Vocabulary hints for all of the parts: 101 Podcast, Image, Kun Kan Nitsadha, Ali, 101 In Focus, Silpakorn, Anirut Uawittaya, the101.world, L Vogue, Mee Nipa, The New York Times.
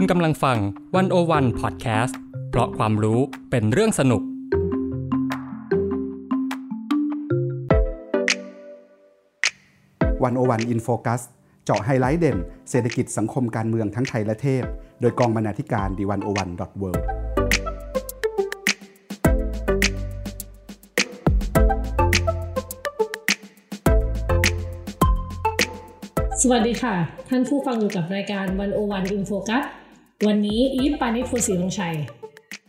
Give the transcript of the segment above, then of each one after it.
คุณกำลังฟัง101 Podcast เพราะความรู้เป็นเรื่องสนุก101 In Focus เจาะไฮไลท์เด่นเศรษฐกิจสังคมการเมืองทั้งไทยและเทศโดยกองบรรณาธิการ the101.worldสวัสดีค่ะท่านผู้ฟังอยู่กับรายการ101 In Focus วันนี้อีฟปานิชโพสีรงชัย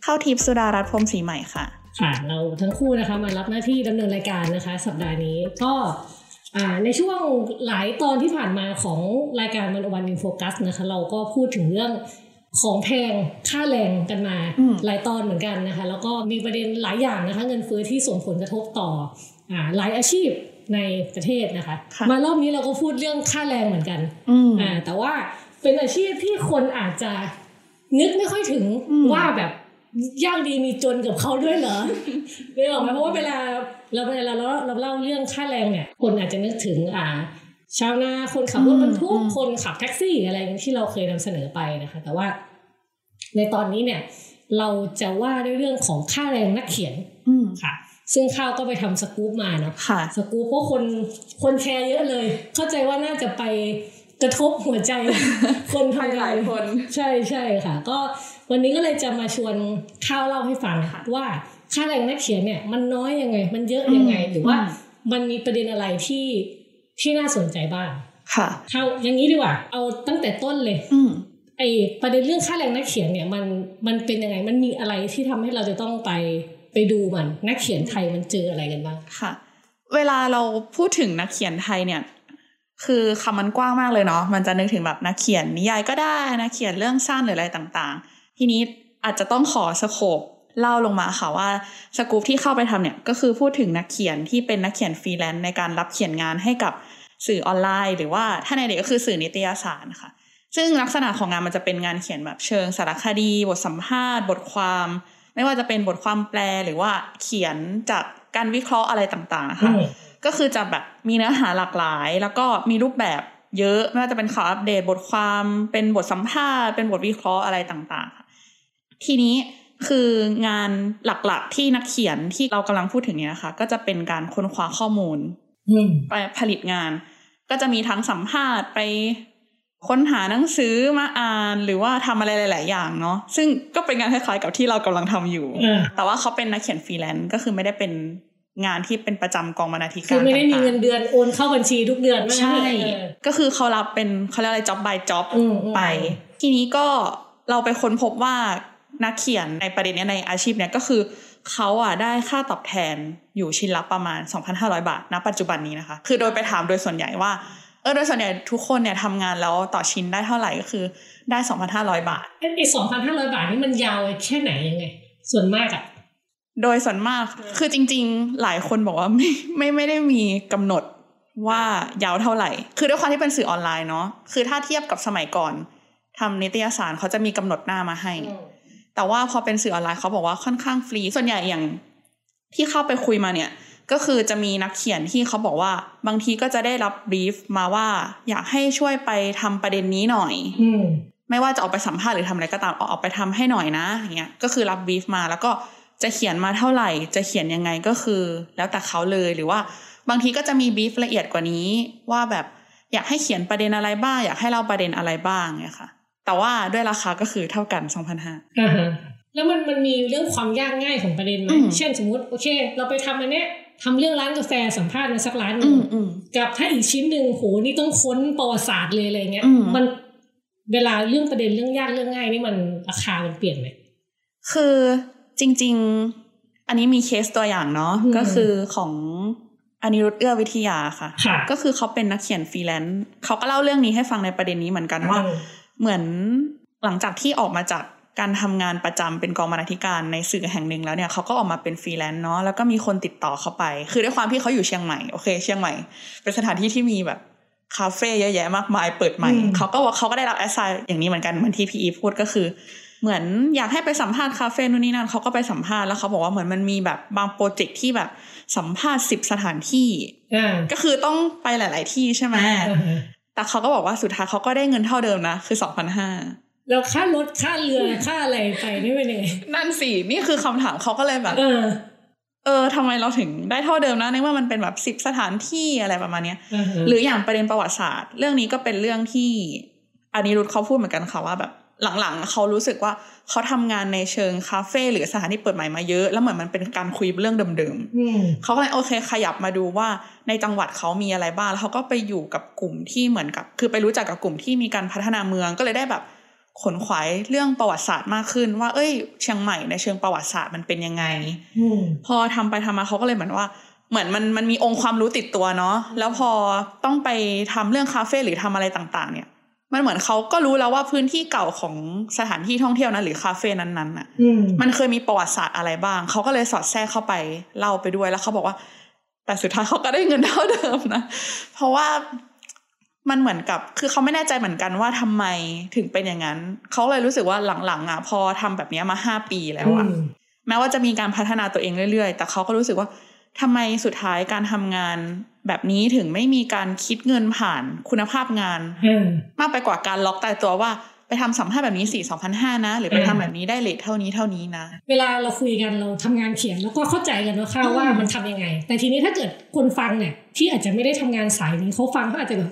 เข้าทิพย์สุดารัตน์พรหมศรีใหม่ค่ะค่ะเราทั้งคู่นะคะมารับหน้าที่ดำเนินรายการนะคะสัปดาห์นี้ก็ในช่วงหลายตอนที่ผ่านมาของรายการ101 In Focus นะคะเราก็พูดถึงเรื่องของแพงค่าแรงกันมาหลายตอนเหมือนกันนะคะแล้วก็มีประเด็นหลายอย่างนะคะเงินเฟ้อที่ส่งผลกระทบต่อหลายอาชีพในประเทศนะคะมารอบนี้เราก็พูดเรื่องค่าแรงเหมือนกันแต่ว่าเป็นอาชีพที่คนอาจจะนึกไม่ค่อยถึงว่าแบบยากดีมีจนกับเขาด้วยเหรอไม่หรอกนะเพราะว่าเวลาเราเล่าเรื่องค่าแรงเนี่ยคนอาจจะนึกถึงชาวนาคนขับรถบรรทุกคนขับแท็กซี่อะไรที่เราเคยนำเสนอไปนะคะแต่ว่าในตอนนี้เนี่ยเราจะว่าด้วยเรื่องของค่าแรงนักเขียนค่ะซึ่งข้าวก็ไปทำสกู๊ปมาเนาะสกู๊ปเพราะคนแชร์เยอะเลยเข้าใจว่าน่าจะไปกระทบหัวใจคนทำงานหลายคนใช่ๆค่ะก็วันนี้ก็เลยจะมาชวนข้าวเล่าให้ฟังว่าค่าแรงนักเขียนเนี่ยมันน้อยยังไงมันเยอะยังไงหรือว่ามันมีประเด็นอะไรที่น่าสนใจบ้างค่ะข้าวอย่างนี้ดีกว่าเอาตั้งแต่ต้นเลยไอประเด็นเรื่องค่าแรงนักเขียนเนี่ยมันเป็นยังไงมันมีอะไรที่ทำให้เราจะต้องไปดูมันนักเขียนไทยมันเจออะไรกันบ้างค่ะเวลาเราพูดถึงนักเขียนไทยเนี่ยคือคำมันกว้างมากเลยเนาะมันจะนึกถึงแบบนักเขียนนิยายก็ได้นักเขียนเรื่องสั้นหรืออะไรต่างๆทีนี้อาจจะต้องขอสโคปเล่าลงมาค่ะว่าสกู๊ปที่เข้าไปทำเนี่ยก็คือพูดถึงนักเขียนที่เป็นนักเขียนฟรีแลนซ์ในการรับเขียนงานให้กับสื่อออนไลน์หรือว่าถ้าในเด็กก็คือสื่อนิตยสารค่ะซึ่งลักษณะของงานมันจะเป็นงานเขียนแบบเชิงสารคดีบทสัมภาษณ์บทความไม่ว่าจะเป็นบทความแปลหรือว่าเขียนจากการวิเคราะห์อะไรต่างๆนะคะก็คือจะแบบมีเนื้อหาหลากหลายแล้วก็มีรูปแบบเยอะไม่ว่าจะเป็นข่าวอัปเดตบทความเป็นบทสัมภาษณ์เป็นบทวิเคราะห์อะไรต่างๆค่ะทีนี้คืองานหลักๆที่นักเขียนที่เรากำลังพูดถึงเนี่ยนะคะก็จะเป็นการค้นคว้าข้อมูลไปผลิตงานก็จะมีทั้งสัมภาษณ์ไปค้นหาหนังสือมาอ่านหรือว่าทำอะไรหลายๆอย่างเนาะซึ่งก็เป็นงานคล้ายๆกับที่เรากำลังทำอยู่แต่ว่าเขาเป็นนักเขียนฟรีแลนซ์ก็คือไม่ได้เป็นงานที่เป็นประจำกองบรรณาธิการคือไม่ได้มีเงินเดือนโอนเข้าบัญชีทุกเดือนใช่ก็คือเขารับเป็นเขาเรียกอะไร job by job ไปทีนี้ก็เราไปค้นพบว่านักเขียนในประเด็นนี้ในอาชีพเนี้ยก็คือเขาอ่ะได้ค่าตอบแทนอยู่ชิ้นละประมาณ 2,500 บาทณปัจจุบันนี้นะคะคือโดยไปถามโดยส่วนใหญ่ว่าโดยส่วนใหญ่ทุกคนเนี่ยทำงานแล้วต่อชิ้นได้เท่าไหร่ก็คือได้ 2,500 บาทไอ้ 2,500 บาทนี่มันยาวแค่ไหนยังไงส่วนมากอ่ะโดยส่วนมากคือจริงๆหลายคนบอกว่าไม่ได้มีกำหนดว่ายาวเท่าไหร่คือด้วยความที่เป็นสื่อออนไลน์เนาะคือถ้าเทียบกับสมัยก่อนทำนิตยสารเขาจะมีกำหนดหน้ามาให้แต่ว่าพอเป็นสื่อออนไลน์เขาบอกว่าค่อนข้างฟรีส่วนใหญ่อย่างที่เข้าไปคุยมาเนี่ยก็คือจะมีนักเขียนที่เขาบอกว่าบางทีก็จะได้รับบรีฟมาว่าอยากให้ช่วยไปทำประเด็นนี้หน่อยไม่ว่าจะออกไปสัมภาษณ์หรือทำอะไรก็ตามออกไปทำให้หน่อยนะอย่างเงี้ยก็คือรับบรีฟมาแล้วก็จะเขียนมาเท่าไหร่จะเขียนยังไงก็คือแล้วแต่เขาเลยหรือว่าบางทีก็จะมีบรีฟละเอียดกว่านี้ว่าแบบอยากให้เขียนประเด็นอะไรบ้างอยากให้เล่าประเด็นอะไรบ้างเงี้ยค่ะแต่ว่าด้วยราคาก็คือเท่ากัน 2,500 แล้วมันมีเรื่องความยากง่ายของประเด็นไหมเช่นสมมติโอเคเราไปทำอันเนี้ยทำเรื่องร้านกาแฟสัมภาษณ์มาสักร้านนึงกับถ้าอีกชิ้นหนึ่งโหนี่ต้องค้นประวัติศาสตร์เลยอะไรเงี้ยมันเวลาเรื่องประเด็นเรื่องยากเรื่องง่ายนี่มันราคามันเปลี่ยนไหมคือจริงๆอันนี้มีเคสตัวอย่างเนาะก็คือของอนิรุตเอื้อวิทยาค่ะก็คือเขาเป็นนักเขียนฟรีแลนซ์เขาก็เล่าเรื่องนี้ให้ฟังในประเด็นนี้เหมือนกันว่าเหมือนหลังจากที่ออกมาจากการทำงานประจำเป็นกองบรรณาธิการในสื่อแห่งหนึ่งแล้วเนี่ยเขาก็ออกมาเป็นฟรีแลนซ์เนาะแล้วก็มีคนติดต่อเขาไปคือด้วยความที่เขาอยู่เชียงใหม่โอเคเชียงใหม่เป็นสถานที่ที่มีแบบคาเฟ่เยอะแยะมากมายเปิดใหม่เขาก็ได้รับแอสไซน์อย่างนี้เหมือนกันเหมือนที่พี่อีฟพูดก็คือเหมือนอยากให้ไปสัมภาษณ์คาเฟ่นู่นนี่นั่นเขาก็ไปสัมภาษณ์แล้วเขาบอกว่าเหมือนมันมีแบบบางโปรเจกต์ที่แบบสัมภาษณ์10สถานที่ก็คือต้องไปหลายๆที่ใช่ไหมแต่เขาก็บอกว่าสุดท้ายเขาก็ได้เงินเท่าเดิมนะคือ 2,500 แล้วค่ารถค่าเรือค่าอะไรไปนี่เป็นไงนั่นสินี่คือคำถามเขาก็เลยแบบทำไมเราถึงได้เท่าเดิมนะในเมื่อมันเป็นแบบ10สถานที่อะไรประมาณนี้หรืออย่างประเด็นประวัติศาสตร์เรื่องนี้ก็เป็นเรื่องที่อนิรุธเขาพูดเหมือนกันค่ะว่าแบบหลังๆเขารู้สึกว่าเขาทำงานในเชิงคาเฟ่หรือสถานที่เปิดใหม่มาเยอะแล้วเหมือนมันเป็นการคุยเรื่องเดิมๆเขาก็เลยโอเคขยับมาดูว่าในจังหวัดเขามีอะไรบ้างแล้วเขาก็ไปอยู่กับกลุ่มที่เหมือนกับคือไปรู้จักกับกลุ่มที่มีการพัฒนาเมืองก็เลยได้แบบขนขวายเรื่องประวัติศาสตร์มากขึ้นว่าเอ้ยเชียงใหม่ในเชิงประวัติศาสตร์มันเป็นยังไงพอทำไปทำมาเขาก็เลยเหมือนว่าเหมือนมันมีองค์ความรู้ติดตัวเนาะแล้วพอต้องไปทำเรื่องคาเฟ่หรือทำอะไรต่างๆเนี่ยมันเหมือนเขาก็รู้แล้วว่าพื้นที่เก่าของสถานที่ท่องเที่ยวนั้นหรือคาเฟ่นั้นๆน่ะมันเคยมีประวัติศาสตร์อะไรบ้างเขาก็เลยสอดแทรกเข้าไปเล่าไปด้วยแล้วเขาบอกว่าแต่สุดท้ายเขาก็ได้เงินเท่าเดิมนะเพราะว่ามันเหมือนกับคือเขาไม่แน่ใจเหมือนกันว่าทำไมถึงเป็นอย่างนั้นเขาเลยรู้สึกว่าหลังๆอ่ะพอทำแบบนี้มา5ปีแล้วอ่ะแม้ว่าจะมีการพัฒนาตัวเองเรื่อยๆแต่เขาก็รู้สึกว่าทำไมสุดท้ายการทำงานแบบนี้ถึงไม่มีการคิดเงินผ่านคุณภาพงานมากไปกว่าการล็อกตายตัวว่าไปทำสัมภาษณ์แบบนี้4,500นะหรือไปทำแบบนี้ได้เลทเท่านี้นะเวลาเราคุยกันเราทำงานเขียนแล้วก็เข้าใจกันว่าข้าวว่ามันทำยังไงแต่ทีนี้ถ้าเกิดคนฟังเนี่ยที่อาจจะไม่ได้ทำงานสายนี้เขาฟังเขาอาจจะแบบ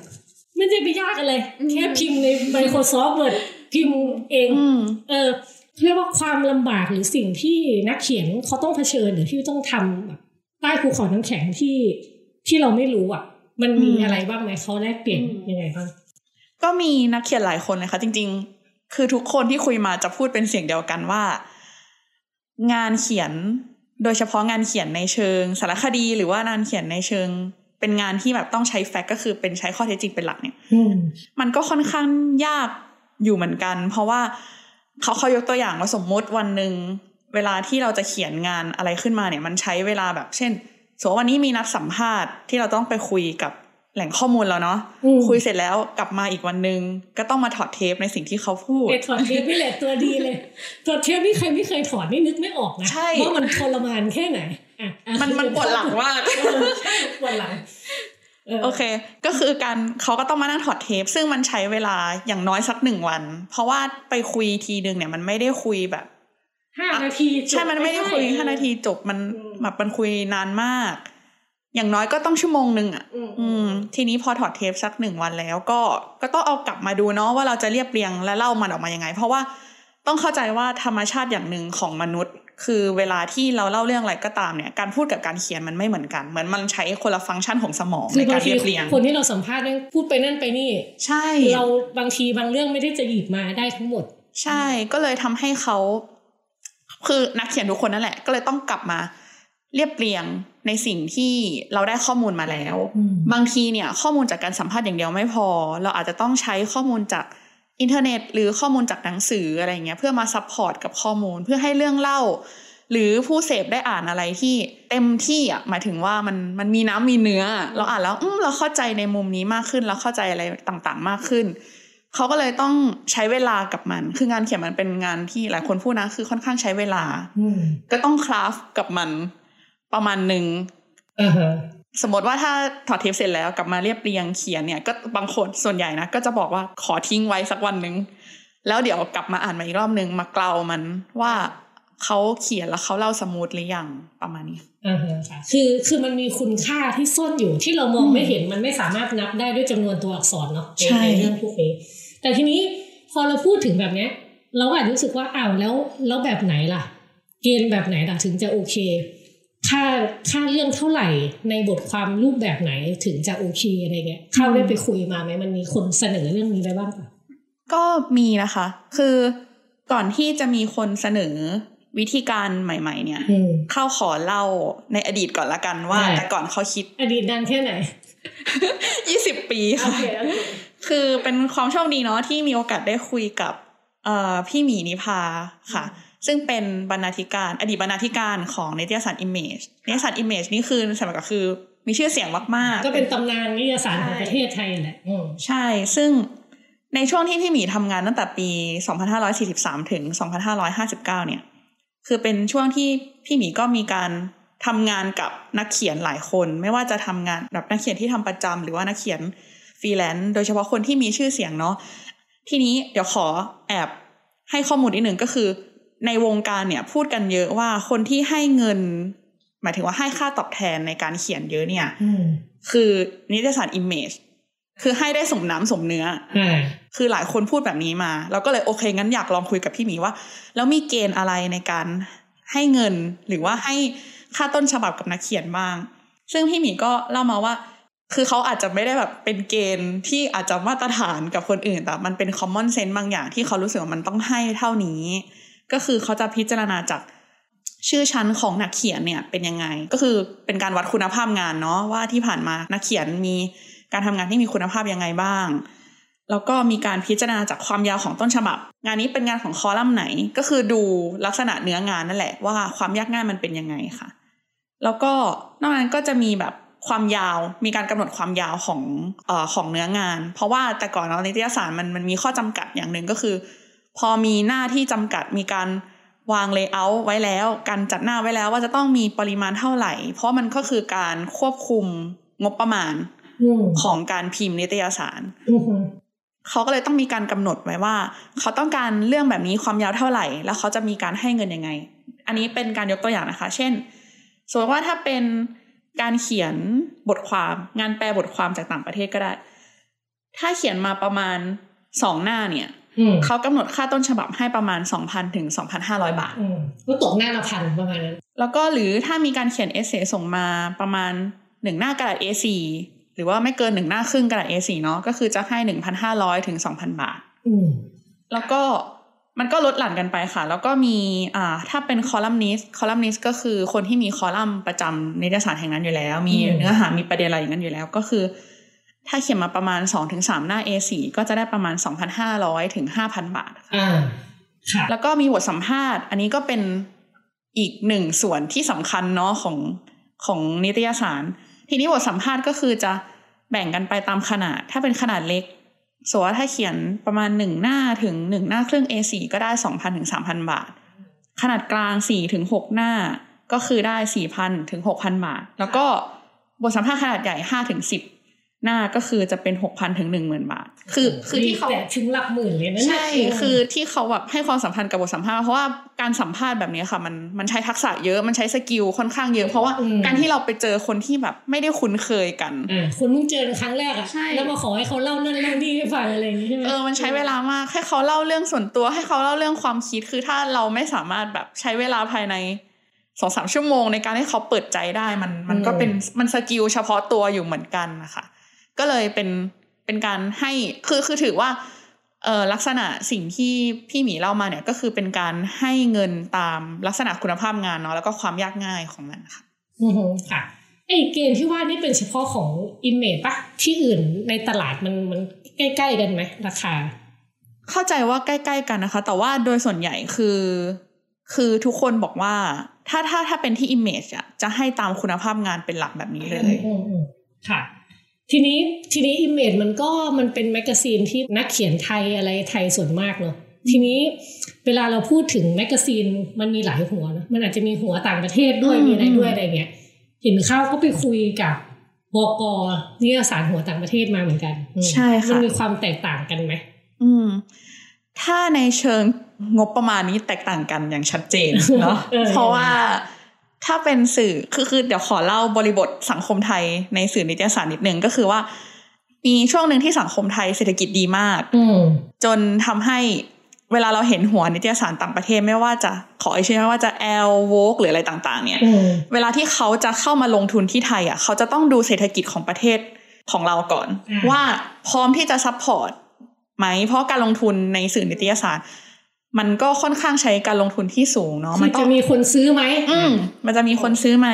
ไม่ได้ไปยากอะไรแค่พิมพ์ใน Microsoft Word พิมพ์เองเรียกว่าความลำบากหรือสิ่งที่นักเขียนเขาต้องเผชิญหรือที่ต้องทำแบบใต้ภูเขาน้ำแข็งที่เราไม่รู้อ่ะมันมีอะไรบ้างไหมเขาแลกเปลี่ยนยังไงบ้างก็มีนักเขียนหลายคนเลยค่ะจริงๆคือทุกคนที่คุยมาจะพูดเป็นเสียงเดียวกันว่างานเขียนโดยเฉพาะงานเขียนในเชิงสารคดีหรือว่างานเขียนในเชิงเป็นงานที่แบบต้องใช้แฟกต์ก็คือเป็นใช้ข้อเท็จจริงเป็นหลักเนี่ยมันก็ค่อนข้างยากอยู่เหมือนกันเพราะว่าเขายกตัวอย่างว่าสมมติวันนึงเวลาที่เราจะเขียนงานอะไรขึ้นมาเนี่ยมันใช้เวลาแบบเช่นสมมติวันนี้มีนัดสัมภาษณ์ที่เราต้องไปคุยกับแหล่งข้อมูลแล้วเนาะคุยเสร็จแล้วกลับมาอีกวันนึงก็ต้องมาถอดเทปในสิ่งที่เขาพูดถอดเทปนี่แหละตัวดีเลยถอดเทปนี่ใครไม่เคยถอดนี่นึกไม่ออกนะว่ามันทรมานแค่ไหนมันปวดหลังมากปวดหลังโอเคก็คือการเขาก็ต้องมานั่งถอดเทปซึ่งมันใช้เวลาอย่างน้อยสัก1วันเพราะว่าไปคุยทีนึงเนี่ยมันไม่ได้คุยแบบ5นาทีใช่มันไม่ได้คุย5นาทีจบมันแบบมันคุยนานมากอย่างน้อยก็ต้องชั่วโมงนึงอ่ะทีนี้พอถอดเทปสัก1วันแล้วก็ต้องเอากลับมาดูเนาะว่าเราจะเรียบเรียงและเล่ามันออกมายังไงเพราะว่าต้องเข้าใจว่าธรรมชาติอย่างนึงของมนุษย์คือเวลาที่เราเล่าเรื่องอะไรก็ตามเนี่ยการพูดกับการเขียนมันไม่เหมือนกันเหมือนมันใช้คนละฟังก์ชันของสมองในการเรียบเรียงคนที่เราสัมภาษณ์เนี่ยพูดไปนั่นไปนี่ใช่เราบางทีบางเรื่องไม่ได้จะหยิบมาได้ทั้งหมดใช่ก็เลยทำให้เขาคือนักเขียนทุกคนนั่นแหละก็เลยต้องกลับมาเรียบเรียงในสิ่งที่เราได้ข้อมูลมาแล้วบางทีเนี่ยข้อมูลจากการสัมภาษณ์อย่างเดียวไม่พอเราอาจจะต้องใช้ข้อมูลจากอินเทอร์เน็ตหรือข้อมูลจากหนังสืออะไรเงี้ยเพื่อมาซัพพอร์ตกับข้อมูลเพื่อให้เรื่องเล่าหรือผู้เสพได้อ่านอะไรที่เต็มที่อ่ะหมายถึงว่ามันมีน้ำมีเนื้อเราอ่านแล้วเราเข้าใจในมุมนี้มากขึ้นเราเข้าใจอะไรต่างๆมากขึ้นเขาก็เลยต้องใช้เวลากับมันคืองานเขียนมันเป็นงานที่หลายคนพูดนะคือค่อนข้างใช้เวลาก็ต้องคราฟกับมันประมาณนึงสมมติว่าถ้าถอดเทปเสร็จแล้วกลับมาเรียบเรียงเขียนเนี่ยก็บางคนส่วนใหญ่นะก็จะบอกว่าขอทิ้งไว้สักวันนึงแล้วเดี๋ยวกลับมาอ่านมันอีกรอบนึงมาเกลามันว่าเขาเขียนแล้วเขาเล่าสมูทหรือยังประมาณนี้ค่ะคือมันมีคุณค่าที่ซ่อนอยู่ที่เรามองไม่เห็นมันไม่สามารถนับได้ด้วยจำนวนตัวอักษรเนาะในเรื่องพวกนี้แต่ทีนี้พอเราพูดถึงแบบนี้เราอาจรู้สึกว่าอ้าวแล้วแบบไหนล่ะเกณฑ์แบบไหนล่ะถึงจะโอเคค่าเรื่องเท่าไหร่ในบทความรูปแบบไหนถึงจะโอเคอะไรเงี้ยเข้าได้ไปคุยมาไหมมันมีคนเสนอเรื่องนี้ไปบ้างป่ะก็มีนะคะคือก่อนที่จะมีคนเสนอวิธีการใหม่ๆเนี่ยเข้าขอเล่าในอดีตก่อนละกันว่าแต่ก่อนเขาคิดอดีตนานแค่ไหน 20 ปีค่ะ okay. คือเป็นความโชคดีเนาะที่มีโอกาสได้คุยกับพี่หมีนิพาค่ะซึ่งเป็นบรรณาธิการอดีตบรรณาธิการของนิตยสาร Image นิตยสาร Image นี่คือสมัยก็คือมีชื่อเสียงมากๆก็เป็นตำนานนิตยสารของประเทศไทยแหละใช่ซึ่งในช่วงที่พี่หมีทำงานตั้งแต่ปี2543ถึง2559เนี่ยคือเป็นช่วงที่พี่หมีก็มีการทำงานกับนักเขียนหลายคนไม่ว่าจะทำงานแบบนักเขียนที่ทำประจำหรือว่านักเขียนฟรีแลนซ์โดยเฉพาะคนที่มีชื่อเสียงเนาะทีนี้เดี๋ยวขอแอบ ให้ข้อมูลนิดนึงก็คือในวงการเนี่ยพูดกันเยอะว่าคนที่ให้เงินหมายถึงว่าให้ค่าตอบแทนในการเขียนเยอะเนี่ยคือนิตยสาร Image คือให้ได้สมน้ำสมเนื้อคือหลายคนพูดแบบนี้มาเราก็เลยโอเคงั้นอยากลองคุยกับพี่หมีว่าแล้วมีเกณฑ์อะไรในการให้เงินหรือว่าให้ค่าต้นฉบับกับนักเขียนบ้างซึ่งพี่หมีก็เล่ามาว่าคือเขาอาจจะไม่ได้แบบเป็นเกณฑ์ที่อาจจะมาตรฐานกับคนอื่นแต่มันเป็น common sense บางอย่างที่เขารู้สึกว่ามันต้องให้เท่านี้ก็คือเขาจะพิจารณาจากชื่อชั้นของนักเขียนเนี่ยเป็นยังไงก็คือเป็นการวัดคุณภาพงานเนาะว่าที่ผ่านมานักเขียนมีการทำงานที่มีคุณภาพยังไงบ้างแล้วก็มีการพิจารณาจากความยาวของต้นฉบับงานนี้เป็นงานของคอลัมน์ไหนก็คือดูลักษณะเนื้องานนั่นแหละว่าความยากง่ายมันเป็นยังไงค่ะแล้วก็นอกนั้นก็จะมีแบบความยาวมีการกำหนดความยาวของเนื้องานเพราะว่าแต่ก่อนเนาะนิตยสารมันมีข้อจำกัดอย่างนึงก็คือพอมีหน้าที่จำกัดมีการวางเลเยอร์ไว้แล้วการจัดหน้าไว้แล้วว่าจะต้องมีปริมาณเท่าไหร่เพราะมันก็คือการควบคุมงบประมาณของการพิมพ์นิตยสารเขาก็เลยต้องมีการกำหนดไว้ว่าเขาต้องการเรื่องแบบนี้ความยาวเท่าไหร่แล้วเขาจะมีการให้เงินยังไงอันนี้เป็นการยกตัวอย่างนะคะเช่นสมมติว่าถ้าเป็นการเขียนบทความงานแปลบทความจากต่างประเทศก็ได้ถ้าเขียนมาประมาณ2หน้าเนี่ยเขากำหนดค่าต้นฉบับให้ประมาณ 2,000 ถึง 2,500 บาทก็ตกหน้าละ 1,000 ประมาณนั้นแล้วก็หรือถ้ามีการเขียนเอเซ่ส่งมาประมาณ1หน้ากระดาษ A4 หรือว่าไม่เกิน1หน้าครึ่งกระดาษ A4 เนาะก็คือจะให้ 1,500 ถึง 2,000 บาทแล้วก็มันก็ลดหลั่นกันไปค่ะแล้วก็มีถ้าเป็นคอลัมนิสต์ก็คือคนที่มีคอลัมน์ประจำนิตยสารแห่งนั้นอยู่แล้วมีเนื้อหามีประเด็นอะไรอย่างนั้นอยู่แล้วก็คือถ้าเขียนมาประมาณ 2-3 หน้า A4 ก็จะได้ประมาณ 2,500 ถึง 5,000 บาทค่ะแล้วก็มีบทสัมภาษณ์อันนี้ก็เป็นอีกหนึ่งส่วนที่สำคัญเนาะของนิตยสารทีนี้บทสัมภาษณ์ก็คือจะแบ่งกันไปตามขนาดถ้าเป็นขนาดเล็กสมมุติว่าถ้าเขียนประมาณ1หน้าถึง1หน้าครึ่ง A4 ก็ได้ 2,000 ถึง 3,000 บาทขนาดกลาง 4 ถึง 6 หน้าก็คือได้ 4,000 ถึง 6,000 บาทแล้วก็บทสัมภาษณ์ขนาดใหญ่ 5 ถึง 10หน้าก็คือจะเป็น 6,000 ถึง 10,000 บาทคือที่เขาถึงหลักหมื่นเลยนะใช่คือที่เขาแบบให้ความสัมพันธ์กับบทสัมภาษณ์เพราะว่าการสัมภาษณ์แบบนี้ค่ะมันใช้ทักษะเยอะมันใช้สกิลค่อนข้างเยอะเพราะว่าการที่เราไปเจอคนที่แบบไม่ได้คุ้นเคยกันคุณเพิ่งเจอครั้งแรกอ่ะแล้วมาขอให้เขาเล่านั่นเรื่องนี้ให้ฟังอะไรอย่างงี้ใช่มั้ยมันใช้เวลามากให้เขาเล่าเรื่องส่วนตัวให้เขาเล่าเรื่องความคิดคือถ้าเราไม่สามารถแบบใช้เวลาภายใน 2-3 ชั่วโมงในการให้เขาเปิดใจได้มันก็เป็นมันสกิลเฉพาะตัวอยู่เหมือนกันนะคะก็เลยเป็นการให้คือถือว่าลักษณะสิ่งที่พี่หมีเล่ามาเนี่ยก็คือเป็นการให้เงินตามลักษณะคุณภาพงานเนาะแล้วก็ความยากง่ายของมันค่ะอือค่ะไอ้เกณฑ์ที่ว่านี่เป็นเฉพาะของ Image ป่ะที่อื่นในตลาดมันใกล้ๆกันมั้ยราคาเข้าใจว่าใกล้ๆกันนะคะแต่ว่าโดยส่วนใหญ่คือทุกคนบอกว่าถ้าเป็นที่ Image อ่ะจะให้ตามคุณภาพงานเป็นหลักแบบนี้เลยค่ะทีนี้ Image มันเป็นแมกกาซีนที่นักเขียนไทยอะไรไทยส่วนมากเนาะทีนี้เวลาเราพูดถึงแมกกาซีนมันมีหลายหัวนะมันอาจจะมีหัวต่างประเทศด้วยมีอะไรด้วยอะไรเงี้ยเห็นข้าวก็ไปคุยกับบก.นิตยสารหัวต่างประเทศมาเหมือนกันใช่ค่ะมันมีความแตกต่างกันไหมถ้าในเชิงงบประมาณนี้แตกต่างกันอย่างชัดเจนเนาะ เพราะว่าถ้าเป็นสื่อคือเดี๋ยวขอเล่าบริบทสังคมไทยในสื่อนิตยสารนิดนึงก็คือว่ามีช่วงนึงที่สังคมไทยเศรษฐกิจดีมากจนทำให้เวลาเราเห็นหัวนิตยสารต่างประเทศไม่ว่าจะขออีกชื่อว่าจะ L Vogue หรืออะไรต่างๆเนี่ยเวลาที่เขาจะเข้ามาลงทุนที่ไทยอ่ะเขาจะต้องดูเศรษฐกิจของประเทศของเราก่อนว่าพร้อมที่จะซัพพอร์ตไหมเพราะการลงทุนในสื่อนิตยสารมันก็ค่อนข้างใช้การลงทุนที่สูงเนาะมันจะมีคนซื้อไหมมันจะมีคนซื้อไหม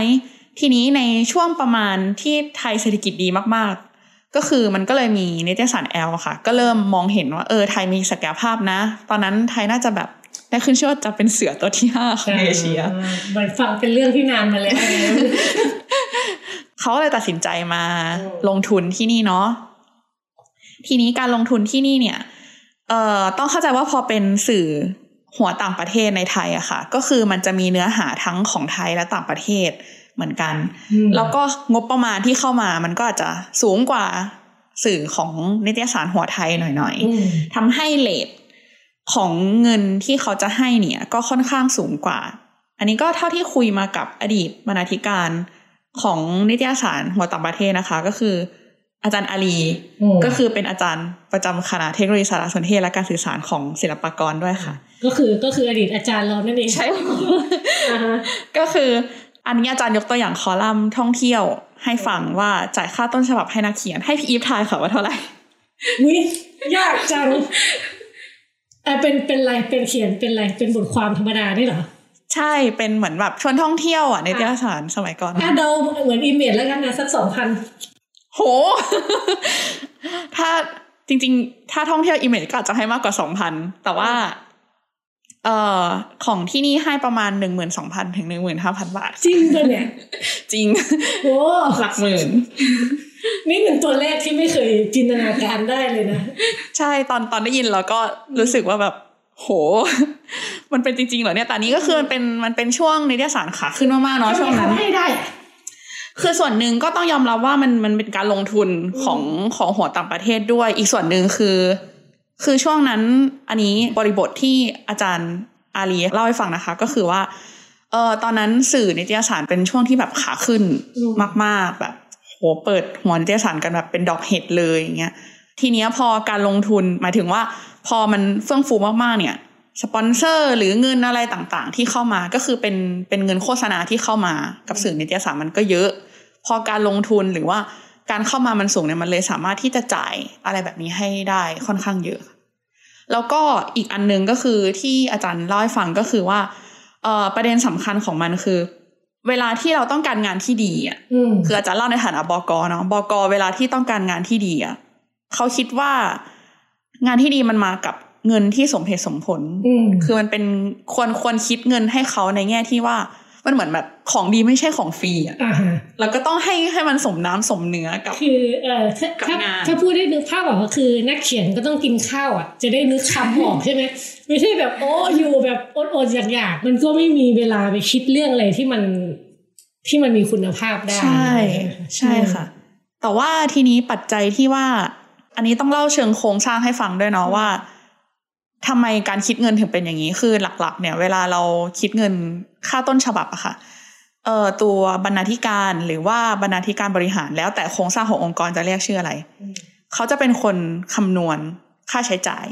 ทีนี้ในช่วงประมาณที่ไทยเศรษฐกิจดีมากๆก็คือมันก็เลยมีนิตยสาร L ค่ะก็เริ่มมองเห็นว่าไทยมีศักยภาพนะตอนนั้นไทยน่าจะแบบได้ขึ้นชื่อว่าจะเป็นเสือตัวที่ 5 ของเอเชียมันฟังเป็นเรื่องที่นานมาแล้ว เขาเลยตัดสินใจมาลงทุนที่นี่เนาะทีนี้การลงทุนที่นี่เนี่ยต้องเข้าใจว่าพอเป็นสื่อหัวต่างประเทศในไทยอะค่ะก็คือมันจะมีเนื้อหาทั้งของไทยและต่างประเทศเหมือนกันแล้วก็งบประมาณที่เข้ามามันก็อาจจะสูงกว่าสื่อของนิตยสารหัวไทยหน่อยๆทำให้เรท ของเงินที่เขาจะให้เนี่ยก็ค่อนข้างสูงกว่าอันนี้ก็เท่าที่คุยมากับอดีตบรรณาธิการของนิตยสารหัวต่างประเทศนะคะก็คืออาจารย์อาลีก็คือเป็นอาจารย์ประจำคณะเทคโนโลยีสารสนเทศและการสื่อสารของศิลปากรด้วยค่ะก็คืออดีตอาจารย์เรานั่นเองใช่ ก็คืออันนี้อาจารย์ยกตัวอย่างคอลัมน์ท่องเที่ยวให้ฟังว่าจ่ายค่าต้นฉบับให้นักเขียนให้พี่อีฟทายค่ะว่าเท่าไหร่อุ๊ยยากจังเป็นอะไรเป็นเขียนเป็นอะไรเป็นบทความธรรมดานี่เหรอใช่เป็นเหมือนแบบชวนท่องเที่ยวอ่ะในนิตยสารสมัยก่อนถ้าเดาเหมือน Image แล้วกันนะสัก 2,000 โห ถ้าจริงๆถ้าท่องเที่ยว Image ก็อาจจะให้มากกว่า 2,000 แต่ว่าของที่นี่ให้ประมาณ 12,000 ถึง 15,000 บาทจริงป่ะเนี่ยจริงโหหลักหมื่นนี่เป็นตัวเลขที่ไม่เคยจินตนาการได้เลยนะใช่ตอนได้ยินเราก็รู้สึกว่าแบบโหมันเป็นจริงๆเหรอเนี่ยแต่นี้ก็คือมันเป็นช่วงนิตยสารขาขึ้นมากๆเนาะช่วงนั้นไม่ได้คือส่วนหนึ่งก็ต้องยอมรับว่ามันเป็นการลงทุนของหัวต่างประเทศด้วยอีกส่วนหนึ่งคือช่วงนั้นอันนี้บริบทที่อาจารย์อาลีเล่าให้ฟังนะคะก็คือว่าตอนนั้นสื่อนิตยสารเป็นช่วงที่แบบขาขึ้นมากๆแบบโหเปิดหัวนิตยสารกันแบบเป็นดอกเห็ดเลยอย่างเงี้ยทีเนี้ยพอการลงทุนหมายถึงว่าพอมันเฟื่องฟูมากๆเนี่ยสปอนเซอร์หรือเงินอะไรต่างๆที่เข้ามาก็คือเป็นเงินโฆษณาที่เข้ามากับสื่อนิตยสารมันก็เยอะพอการลงทุนหรือว่าการเข้ามามันสูงเนี่ยมันเลยสามารถที่จะจ่ายอะไรแบบนี้ให้ได้ค่อนข้างเยอะแล้วก็อีกอันนึงก็คือที่อาจารย์เล่าให้ฟังก็คือว่าประเด็นสำคัญของมันคือเวลาที่เราต้องการงานที่ดีอ่ะคืออาจารย์เล่าในฐานะบก.เนาะบก.เวลาที่ต้องการงานที่ดีอ่ะเขาคิดว่างานที่ดีมันมากับเงินที่สมเหตุสมผลคือมันเป็นควรคิดเงินให้เขาในแง่ที่ว่ามันเหมือนแบบของดีไม่ใช่ของฟรีอ่ะเราก็ต้องให้มันสมน้ำสมเนื้อกับคือถ้าพูดได้นึกภาพออกก็คือนักเขียนก็ต้องกินข้าวอ่ะจะได้นึกคำออกใช่ไหมไม่ใช่แบบโอ้อยู่แบบอดๆอยากๆมันก็ไม่มีเวลาไปคิดเรื่องอะไรที่มันมีคุณภาพได้ใช่ใช่ค่ะแต่ว่าทีนี้ปัจจัยที่ว่าอันนี้ต้องเล่าเชิงโครงสร้างให้ฟังด้วยเนาะว่าทำไมการคิดเงินถึงเป็นอย่างนี้คือหลักๆเนี่ยเวลาเราคิดเงินค่าต้นฉบับอะค่ะตัวบรรณาธิการหรือว่าบรรณาธิการบริหารแล้วแต่โครงสร้างขององค์กรจะเรียกชื่ออะไรเขาจะเป็นคนคำนวณค่าใช้จ่าย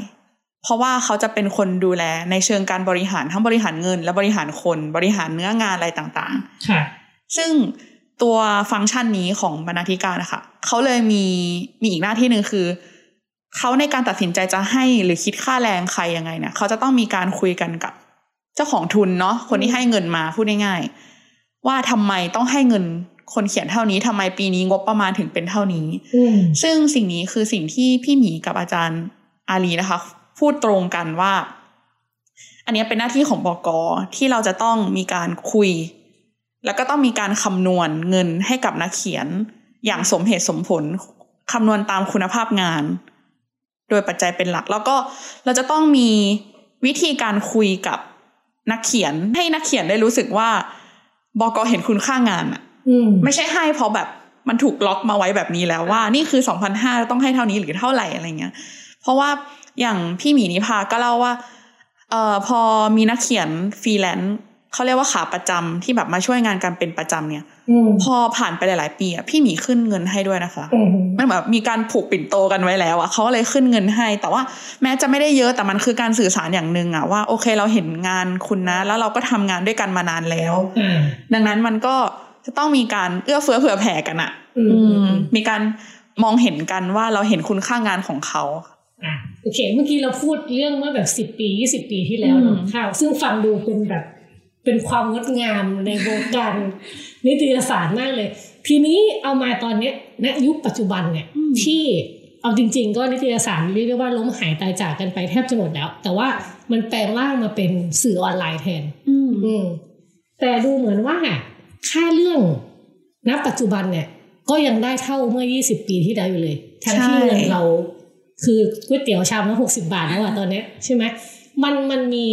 เพราะว่าเขาจะเป็นคนดูแลในเชิงการบริหารทั้งบริหารเงินและบริหารคนบริหารเนื้องานอะไรต่างๆค่ะซึ่งตัวฟังก์ชันนี้ของบรรณาธิการนะคะเขาเลยมีอีกหน้าที่นึงคือเขาในการตัดสินใจจะให้หรือคิดค่าแรงใครยังไงเนี่ยเขาจะต้องมีการคุยกันกับเจ้าของทุนเนาะคนที่ให้เงินมาพูดง่ายๆว่าทำไมต้องให้เงินคนเขียนเท่านี้ทำไมปีนี้งบประมาณถึงเป็นเท่านี้ซึ่งสิ่งนี้คือสิ่งที่พี่หมีกับอาจารย์อาลีนะคะพูดตรงกันว่าอันนี้เป็นหน้าที่ของบก.ที่เราจะต้องมีการคุยแล้วก็ต้องมีการคำนวณเงินให้กับนักเขียนอย่างสมเหตุสมผลคำนวณตามคุณภาพงานโดยปัจจัยเป็นหลักแล้วก็เราจะต้องมีวิธีการคุยกับนักเขียนให้นักเขียนได้รู้สึกว่าบก.เห็นคุณค่างานอ่ะไม่ใช่ให้เพราะแบบมันถูกล็อกมาไว้แบบนี้แล้วว่านี่คือ 2,500 ต้องให้เท่านี้หรือเท่าไหร่อะไรเงี้ยเพราะว่าอย่างพี่หมีนิพาก็เล่าว่าพอมีนักเขียนฟรีแลนซ์เขาเรียกว่าขาประจำที่แบบมาช่วยงานกันเป็นประจำเนี่ยพอผ่านไปหลายๆปีอ่ะพี่หมีขึ้นเงินให้ด้วยนะคะมันแบบมีการผูกปิ่นโตกันไว้แล้วอ่ะเขาเลยขึ้นเงินให้แต่ว่าแม้จะไม่ได้เยอะแต่มันคือการสื่อสารอย่างนึงอ่ะว่าโอเคเราเห็นงานคุณนะแล้วเราก็ทำงานด้วยกันมานานแล้วดังนั้นมันก็จะต้องมีการเอื้อเฟื้อเผื่อแผ่กันอ่ะมีการมองเห็นกันว่าเราเห็นคุณค่างานของเขาโอเคเมื่อกี้เราพูดเรื่องเมื่อแบบ10 ปี 20 ปีที่แล้วเนาะค่ะซึ่งฟังดูเป็นแบบเป็นความงดงามในวงการนิตยสารมากเลยทีนี้เอามาตอนนี้ณยุคปัจจุบันเนี่ยที่เอาจริงๆก็นิตยสารเรียกได้ว่าล้มหายตายจากกันไปแทบจะหมดแล้วแต่ว่ามันแปลงร่างมาเป็นสื่อออนไลน์แทนแต่ดูเหมือนว่าค่าเรื่องณปัจจุบันเนี่ยก็ยังได้เท่าเมื่อ20ปีที่แล้วอยู่เลยทั้งที่เงินเราคือก๋วยเตี๋ยวชามละ60 บาทแล้วอะตอนนี้ใช่ไหมมันมี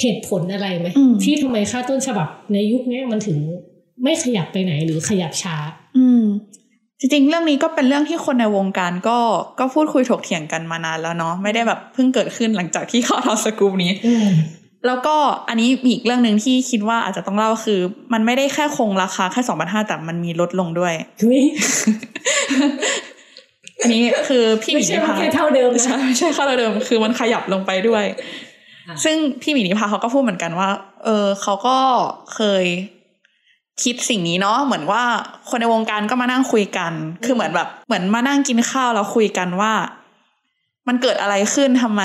เหตุผลอะไรไหมที่ทำไมค่าต้นฉบับในยุคนี้มันถึงไม่ขยับไปไหนหรือขยับช้าจ จริงๆเรื่องนี้ก็เป็นเรื่องที่คนในวงการก็พูดคุยถกเถียงกันมานานแล้วเนาะไม่ได้แบบเพิ่งเกิดขึ้นหลังจากที่เขาทำสกู๊ปนี้แล้วก็อันนี้มีอีกเรื่องนึงที่คิดว่าอาจจะต้องเล่าคือมันไม่ได้แค่คงราคาแค่ 2,500 แต่มันมีลดลงด้วยอุ๊ย อันนี้คือพี่หมีนิพาไม่ใช่แค่เท่าเดิมนะไม่ใช่แค่เท่าเดิมคือมันขยับลงไปด้วยซึ่งพี่หมีนิพาเขาก็พูดเหมือนกันว่าเขาก็เคยคิดสิ่งนี้เนาะเหมือนว่าคนในวงการก็มานั่งคุยกันคือเหมือนมานั่งกินข้าวแล้วคุยกันว่ามันเกิดอะไรขึ้นทำไม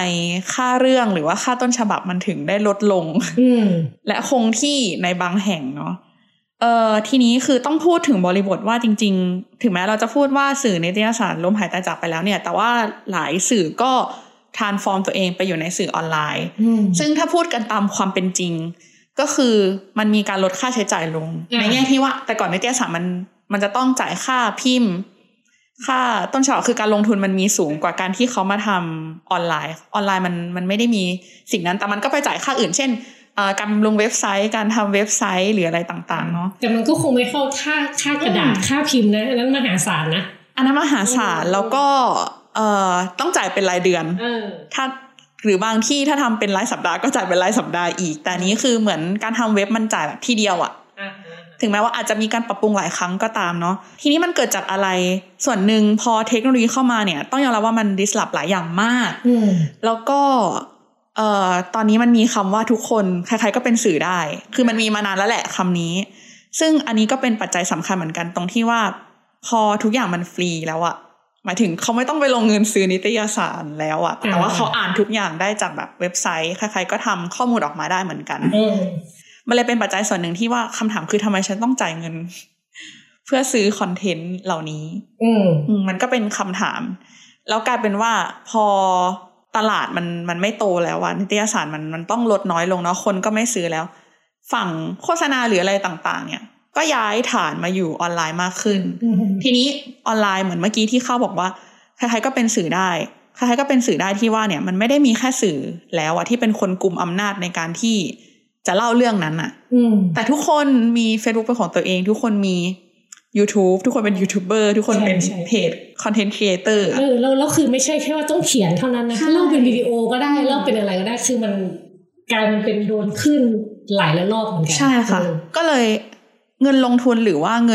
ค่าเรื่องหรือว่าค่าต้นฉบับมันถึงได้ลดลงและคงที่ในบางแห่งเนาะทีนี้คือต้องพูดถึงบริบทว่าจริงๆถึงแม้เราจะพูดว่าสื่อนิตยสารล้มหายตายจากไปแล้วเนี่ยแต่ว่าหลายสื่อก็transform ตัวเองไปอยู่ในสื่อออนไลน์ซึ่งถ้าพูดกันตามความเป็นจริงก็คือมันมีการลดค่าใช้จ่ายลงในแง่ที่ว่าแต่ก่อนนิตยสารมันจะต้องจ่ายค่าพิมพ์ค่าต้นฉบับคือการลงทุนมันมีสูงกว่าการที่เขามาทำออนไลน์มันไม่ได้มีสิ่งนั้นแต่มันก็ไปจ่ายค่าอื่นเช่นการลงเว็บไซต์การทำเว็บไซต์หรืออะไรต่างๆเนาะแต่มันก็คงไม่เข้าค่ากระดาษค่าพิมพ์นะอันนั้นมหาศาลนะอันนั้นมหาศาลแล้วก็ต้องจ่ายเป็นรายเดือนถ้าหรือบางที่ถ้าทำเป็นรายสัปดาห์ก็จ่ายเป็นรายสัปดาห์อีกแต่นี้คือเหมือนการทำเว็บมันจ่ายแบบทีเดียวอ่ะถึงแม้ว่าอาจจะมีการปรับปรุงหลายครั้งก็ตามเนาะทีนี้มันเกิดจากอะไรส่วนหนึ่งพอเทคโนโลยีเข้ามาเนี่ยต้องยอมรับว่ามัน disrupt หลายอย่างมากแล้วก็ตอนนี้มันมีคำว่าทุกคนใครๆก็เป็นสื่อได้คือมันมีมานานแล้วแหละคำนี้ซึ่งอันนี้ก็เป็นปัจจัยสำคัญเหมือนกันตรงที่ว่าพอทุกอย่างมันฟรีแล้วอะหมายถึงเขาไม่ต้องไปลงเงินซื้อนิตยสารแล้วอะแต่ว่าเขาอ่านทุกอย่างได้จากแบบเว็บไซต์ใครๆก็ทำข้อมูลออกมาได้เหมือนกันมันเลยเป็นปัจจัยส่วนหนึ่งที่ว่าคำถามคือทำไมฉันต้องจ่ายเงินเพื่อซื้อคอนเทนต์เหล่านี้มันก็เป็นคำถามแล้วกลายเป็นว่าพอตลาดมันไม่โตแล้วอะนิตยสารมันต้องลดน้อยลงเนาะคนก็ไม่ซื้อแล้วฝั่งโฆษณาหรืออะไรต่างๆเนี่ยก็ย้ายฐานมาอยู่ออนไลน์มากขึ้นทีนี้ออนไลน์เหมือนเมื่อกี้ที่เขาบอกว่าใครๆก็เป็นสื่อได้ใครๆก็เป็นสื่อได้ที่ว่าเนี่ยมันไม่ได้มีแค่สื่อแล้วอะที่เป็นคนกลุ่มอำนาจในการที่จะเล่าเรื่องนั้นอะแต่ทุกคนมี Facebook เป็นของตัวเองทุกคนมี YouTube ทุกคนเป็นยูทูบเบอร์ทุกคนเป็นเพจคอนเทนต์ครีเอเตอร์แล้วคือไม่ใช่แค่ว่าต้องเขียนเท่านั้นนะเล่าเป็นวิดีโอก็ได้เล่าเป็นอะไรก็ได้คือมันกลายมันเป็นโดนขึ้นหลายรอบเหมือนกันใช่ค่ะก็เลยเงินลงทุนหรือว่าเ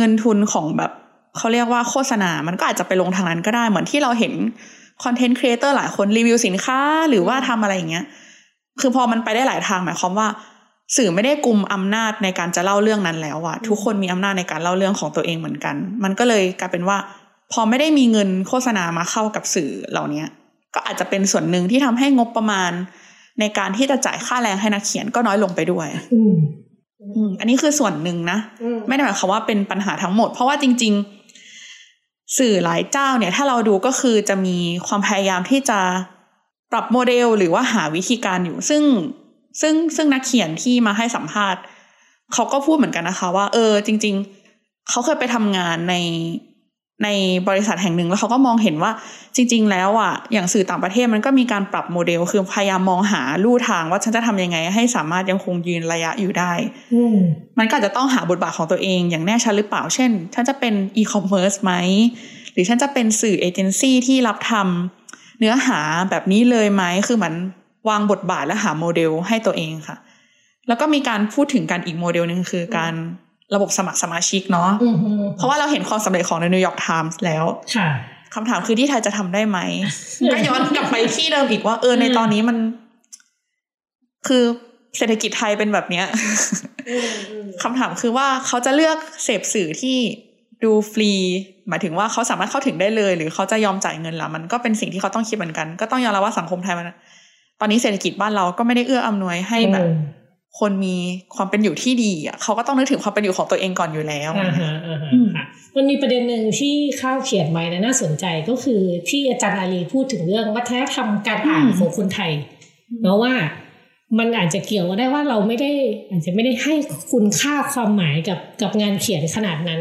งินทุนของแบบเขาเรียกว่าโฆษณามันก็อาจจะไปลงทางนั้นก็ได้เหมือนที่เราเห็นคอนเทนต์ครีเอเตอร์หลายคนรีวิวสินค้าหรือว่าทำอะไรอย่างเงี้ยคือพอมันไปได้หลายทางหมายความว่าสื่อไม่ได้กุมอำนาจในการจะเล่าเรื่องนั้นแล้วอะทุกคนมีอำนาจในการเล่าเรื่องของตัวเองเหมือนกันมันก็เลยกลายเป็นว่าพอไม่ได้มีเงินโฆษณามาเข้ากับสื่อเหล่านี้ก็อาจจะเป็นส่วนหนึ่งที่ทำให้งบประมาณในการที่จะจ่ายค่าแรงให้นักเขียนก็น้อยลงไปด้วยอันนี้คือส่วนหนึ่งนะไม่ได้หมายความว่าเป็นปัญหาทั้งหมดเพราะว่าจริงๆสื่อหลายเจ้าเนี่ยถ้าเราดูก็คือจะมีความพยายามที่จะปรับโมเดลหรือว่าหาวิธีการอยู่ซึ่งนักเขียนที่มาให้สัมภาษณ์เขาก็พูดเหมือนกันนะคะว่าจริงๆเขาเคยไปทำงานในบริษัทแห่งหนึ่งแล้วเขาก็มองเห็นว่าจริงๆแล้วอ่ะอย่างสื่อต่างประเทศมันก็มีการปรับโมเดลคือพยายามมองหาลู่ทางว่าฉันจะทำยังไงให้สามารถยังคงยืนระยะอยู่ได้มันก็อาจจะต้องหาบทบาทของตัวเองอย่างแน่ชัดหรือเปล่าเช่นฉันจะเป็นอีคอมเมิร์ซไหมหรือฉันจะเป็นสื่อเอเจนซี่ที่รับทำเนื้อหาแบบนี้เลยไหมคือมันวางบทบาทและหาโมเดลให้ตัวเองค่ะแล้วก็มีการพูดถึงกันอีกโมเดลนึงคือการระบบสมัครสมาชิกเนาะเพราะว่าเราเห็นความสำเร็จของ The New York Times แล้วคำถามคือที่ไทยจะทำได้ไหมก็ย้อนกลับไปที่เดิมอีกว่าในตอนนี้มันคือเศรษฐกิจไทยเป็นแบบเนี้ยคำถามคือว่าเขาจะเลือกเสพสื่อที่ดูฟรีหมายถึงว่าเขาสามารถเข้าถึงได้เลยหรือเขาจะยอมจ่ายเงินล่ะมันก็เป็นสิ่งที่เขาต้องคิดเหมือนกันก็ต้องยอมรับว่าสังคมไทยมันตอนนี้เศรษฐกิจบ้านเราก็ไม่ได้เอื้ออำนวยให้แบบคนมีความเป็นอยู่ที่ดีอ่ะเขาก็ต้องนึกถึงความเป็นอยู่ของตัวเองก่อนอยู่แล้วมันมีประเด็นหนึ่งที่ข้าวเขียนไว้นะน่าสนใจก็คือที่อาจารย์อาลีพูดถึงเรื่องวัฒนธรรมการอ่านของคนไทยเนาะว่ามันอาจจะเกี่ยวได้ว่าเราไม่ได้อาจจะไม่ได้ให้คุณค่าความหมายกับงานเขียนขนาดนั้น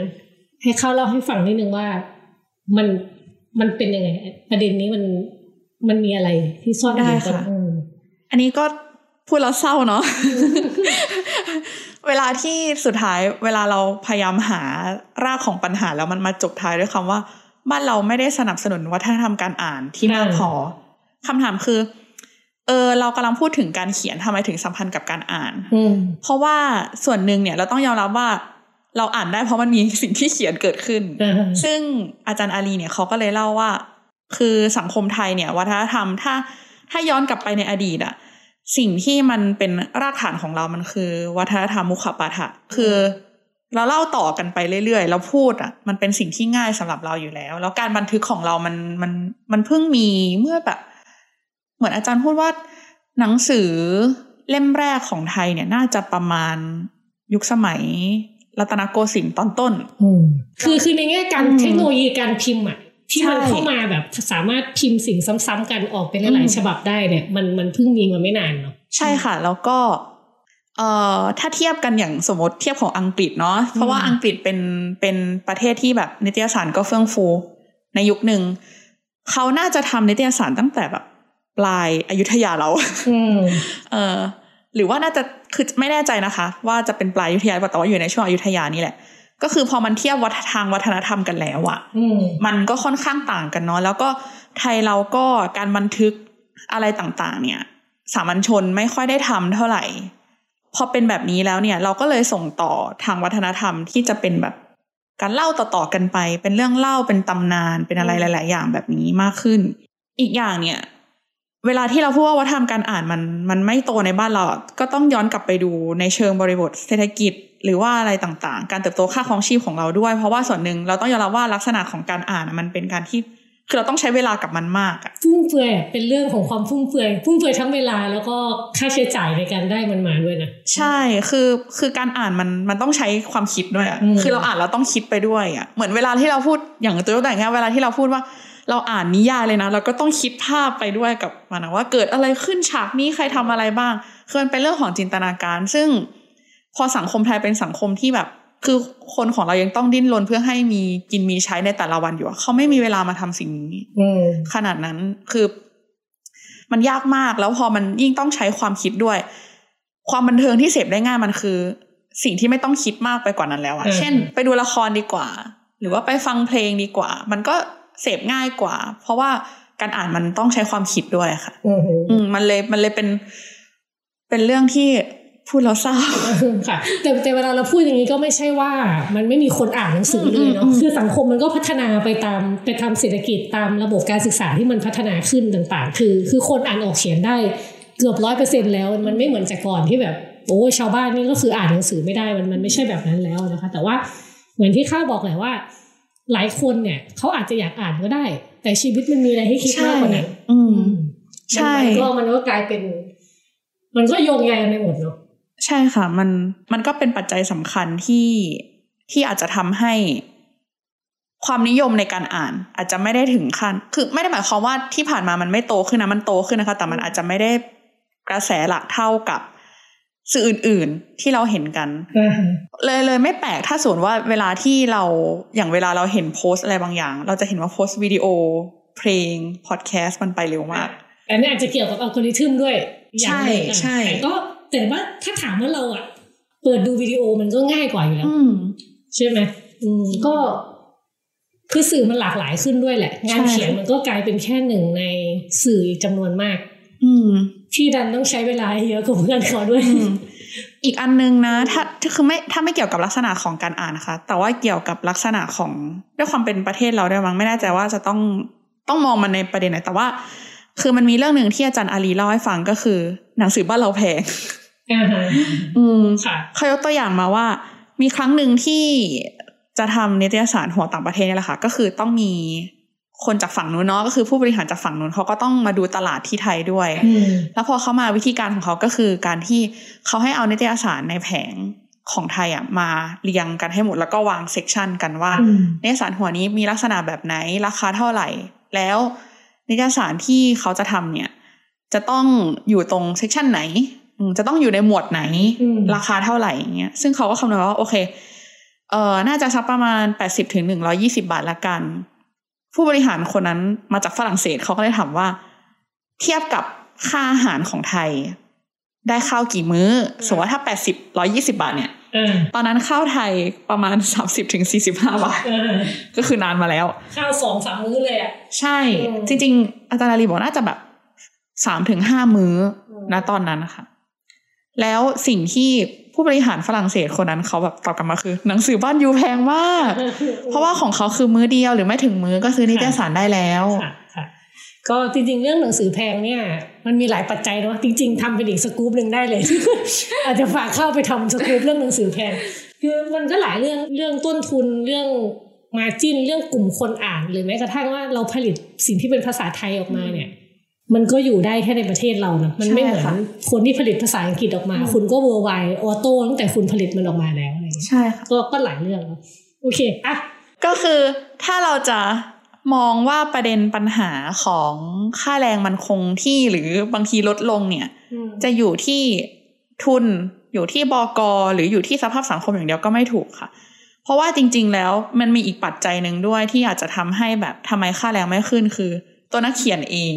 ให้ข้าวเล่าให้ฟังนิดนึงว่ามันเป็นยังไงประเด็นนี้มันมีอะไรที่ซ่อนอยู่ค่ะอันนี้ก็พูดแล้วเศร้าเนาะ เวลาที่สุดท้ายเวลาเราพยายามหารากของปัญหาแล้วมันมาจบท้ายด้วยคำว่าบ้านเราไม่ได้สนับสนุนวัฒนธรรมการอ่านที่มากพอคำถามคือเรากำลังพูดถึงการเขียนทำไมถึงสัมพันธ์กับการอ่านเพราะว่าส่วนหนึ่งเนี่ยเราต้องยอมรับว่าเราอ่านได้เพราะมันมีสิ่งที่เขียนเกิดขึ้นซึ่งอาจารย์อาลีเนี่ยเขาก็เลยเล่าว่าคือสังคมไทยเนี่ยวัฒนธรรมถ้าย้อนกลับไปในอดีตอะสิ่งที่มันเป็นรากฐานของเรามันคือวัฒนธรรมมุขปาฐะคือเราเล่าต่อกันไปเรื่อยๆแล้วพูดอะมันเป็นสิ่งที่ง่ายสำหรับเราอยู่แล้วแล้วการบันทึกของเรามันเพิ่งมีเมื่อแบบเหมือนอาจารย์พูดว่าหนังสือเล่มแรกของไทยเนี่ยน่าจะประมาณยุคสมัยรัตนโกสินทร์ตอนต้นคือในแง่การเทคโนโลยีการพิมพ์อะที่มันเข้ามาแบบสามารถพิมพ์สิ่งซ้ำๆกันออกเป็นหลายๆฉบับได้เนี่ยมันเพิ่งมีมาไม่นานเนาะใช่ค่ะแล้วก็ถ้าเทียบกันอย่างสมมติเทียบของอังกฤษเนาะเพราะว่าอังกฤษเป็นประเทศที่แบบนิตยสารก็เฟื่องฟูในยุคหนึ่งเขาน่าจะทำนิตยสารตั้งแต่แบบปลายอยุธยาเราหรือว่าน่าจะคือไม่แน่ใจนะคะว่าจะเป็นปลายอยุธยาแต่ว่าอยู่ในช่วงอยุธยานี่แหละก็คือพอมันเทียบทางวัฒนธรรมกันแล้วอะมันก็ค่อนข้างต่างกันเนาะแล้วก็ไทยเราก็การบันทึกอะไรต่างๆเนี่ยสามัญชนไม่ค่อยได้ทำเท่าไหร่พอเป็นแบบนี้แล้วเนี่ยเราก็เลยส่งต่อทางวัฒนธรรมที่จะเป็นแบบการเล่าต่อๆกันไปเป็นเรื่องเล่าเป็นตำนานเป็นอะไรหลายๆอย่างแบบนี้มากขึ้นอีกอย่างเนี่ยเวลาที่เราพูดว่าวัฒนธรรมการอ่านมันไม่โตในบ้านเราก็ต้องย้อนกลับไปดูในเชิงบริบทเศรษฐกิจหรือว่าอะไรต่างๆการเติบโตค่าครองชีพของเราด้วยเพราะว่าส่วนหนึ่งเราต้องยอมรับว่าลักษณะของการอ่านมันเป็นการที่คือเราต้องใช้เวลากับมันมากอะฟุ่มเฟือยเป็นเรื่องของความฟุ่มเฟือยทั้งเวลาแล้วก็ค่าใช้จ่ายในการได้มันมาด้วยนะใช่คือการอ่านมันต้องใช้ความคิดด้วยอะคือเราอ่านเราต้องคิดไปด้วยอะเหมือนเวลาที่เราพูดอย่างตัวอย่างเงี้ยเวลาที่เราพูดว่าเราอ่านนิยายเลยนะเราก็ต้องคิดภาพไปด้วยกับมันนะว่าเกิดอะไรขึ้นฉากนี้ใครทำอะไรบ้างคือมันเป็นเรื่องของจินตนาการซึ่งพอสังคมไทยเป็นสังคมที่แบบคือคนของเรายังต้องดิ้นรนเพื่อให้มีกินมีใช้ในแต่ละวันอยู่เขาไม่มีเวลามาทำสิ่งนี้ขนาดนั้นคือมันยากมากแล้วพอมันยิ่งต้องใช้ความคิดด้วยความบันเทิงที่เสพได้ง่ายมันคือสิ่งที่ไม่ต้องคิดมากไปกว่านั้นแล้วอะเช่นไปดูละครดีกว่าหรือว่าไปฟังเพลงดีกว่ามันก็เสพง่ายกว่าเพราะว่าการอ่านมันต้องใช้ความคิดด้วยค่ะมันเลยเป็นเรื่องที่พูดแล้วเศร้าค่ะแต่เวลาเราพูดอย่างนี้ก็ไม่ใช่ว่ามันไม่มีคนอ่านหนังสือเลยเนาะคือสังคมมันก็พัฒนาไปตามไปทำเศรษฐกิจตามระบบการศึกษาที่มันพัฒนาขึ้นต่างๆคือคนอ่านออกเขียนได้เกือบ 100% แล้วมันไม่เหมือนแต่ก่อนที่แบบโอ้ยชาวบ้านนี่ก็คืออ่านหนังสือไม่ได้มันไม่ใช่แบบนั้นแล้วนะคะแต่ว่าเหมือนที่ข้าบอกแหละว่าหลายคนเนี่ยเขาอาจจะอยากอ่านก็ได้แต่ชีวิตมันมีอะไรให้คิดมากกว่านั้นใช่มันก็กลายเป็นมันก็โยงใยกันไปหมดเนาะใช่ค่ะมันก็เป็นปัจจัยสำคัญที่อาจจะทำให้ความนิยมในการอ่านอาจจะไม่ได้ถึงขั้นคือไม่ได้หมายความว่าที่ผ่านมามันไม่โตขึ้นนะมันโตขึ้นนะคะแต่มันอาจจะไม่ได้กระแสหลักเท่ากับสื่ออื่นๆที่เราเห็นกันเลยไม่แปลกถ้าสมมติว่าเวลาที่เราอย่างเวลาเราเห็นโพสต์อะไรบางอย่างเราจะเห็นว่าโพสต์วิดีโอเพลงพอดแคสต์มันไปเร็วมากอันนี้อาจจะเกี่ยวกับอัลกอริทึมด้วยใช่แต่ว่าถ้าถามว่าเราอ่ะเปิดดูวิดีโอมันก็ง่ายกว่าอยู่แล้วใช่ไหมก็คือสื่อมันหลากหลายขึ้นด้วยแหละงานเขียนมันก็กลายเป็นแค่หนึ่งในสื่อจำนวนมากที่ดันต้องใช้เวลาเยอะกว่าเพื่อนเขาด้วยอีกอันนึงนะถ้าไม่เกี่ยวกับลักษณะของการอ่านนะคะแต่ว่าเกี่ยวกับลักษณะของด้วยความเป็นประเทศเราด้วยมั้งไม่แน่ใจว่าจะต้องมองมันในประเด็นไหนแต่ว่าคือมันมีเรื่องหนึ่งที่อาจารย์อาลีเล่าให้ฟังก็คือหนังสือบ้านเราแพงเขายกตัวอย่างมาว่ามีครั้งหนึ่งที่จะทำนิตยสารหัวต่างประเทศนี่แหละค่ะก็คือต้องมีคนจากฝั่งนู้นเนาะก็คือผู้บริหารจากฝั่งนู้นเขาก็ต้องมาดูตลาดที่ไทยด้วยแล้วพอเขามาวิธีการของเขาก็คือการที่เขาให้เอานิตยสารในแผงของไทยอ่ะมาเรียงกันให้หมดแล้วก็วางเซกชันกันว่านิตยสารหัวนี้มีลักษณะแบบไหนราคาเท่าไหร่แล้วนิตยสารที่เขาจะทำเนี่ยจะต้องอยู่ตรงเซกชันไหนจะต้องอยู่ในหมวดไหนราคาเท่าไหร่อย่างเงี้ยซึ่งเขาก็คำนวณว่าโอเคน่าจะสักประมาณ80-120 บาทละกันผู้บริหารคนนั้นมาจากฝรั่งเศสเขาก็เลยถามว่าเทียบกับค่าอาหารของไทย ได้ข้าวกี่มื้อสมมติว่าถ้า80 120บาทเนี่ยตอนนั้นข้าวไทยประมาณ 30-45 บาทก็คือนานมาแล้วข้าว 2-3 มื้อเลยอ่ะใช่จริงๆอาจารย์อาลีบอกน่าจะแบบ 3-5 มื้อณตอนนั้นนะคะแล้วสิ่งที่ผู้บริหารฝรั่งเศสคนนั้นเขาแบบตอบกลับมาคือหนังสือบ้านยูแพงมากเพราะว่าของเขาคือมื้อเดียวหรือไม่ถึงมื้อก็ซื้อนิตยสารได้แล้วก็จริงๆเรื่องหนังสือแพงเนี่ยมันมีหลายปัจจัยเนาะจริงๆทำเป็นอีกสกู๊ปนึงได้เลย อาจจะฝากเข้าไปทำสกู๊ปเรื่องหนังสือแพงคือมันก็หลายเรื่องต้นทุนเรื่องมาร์จิ้นเรื่องกลุ่มคนอ่านหรือแม้กระทั่งว่าเราผลิตสิ่งที่เป็นภาษาไทยออกมาเนี่ยมันก็อยู่ได้แค่ในประเทศเรานะมันไม่เหมือนคนที่ผลิตภาษาอังกฤษออกมาคุณก็ worldwide ออโต้ตั้งแต่คุณผลิตมันออกมาแล้วอะไรอย่างเงี้ยใช่ค่ะก็หลายเรื่องโอเคอ่ะก็คือถ้าเราจะมองว่าประเด็นปัญหาของค่าแรงมันคงที่หรือบางทีลดลงเนี่ยจะอยู่ที่ทุนอยู่ที่บก.หรืออยู่ที่สภาพสังคมอย่างเดียวก็ไม่ถูกค่ะเพราะว่าจริงๆแล้วมันมีอีกปัจจัยหนึ่งด้วยที่อาจจะทำให้แบบทำไมค่าแรงไม่ขึ้นคือตัวนักเขียนเอง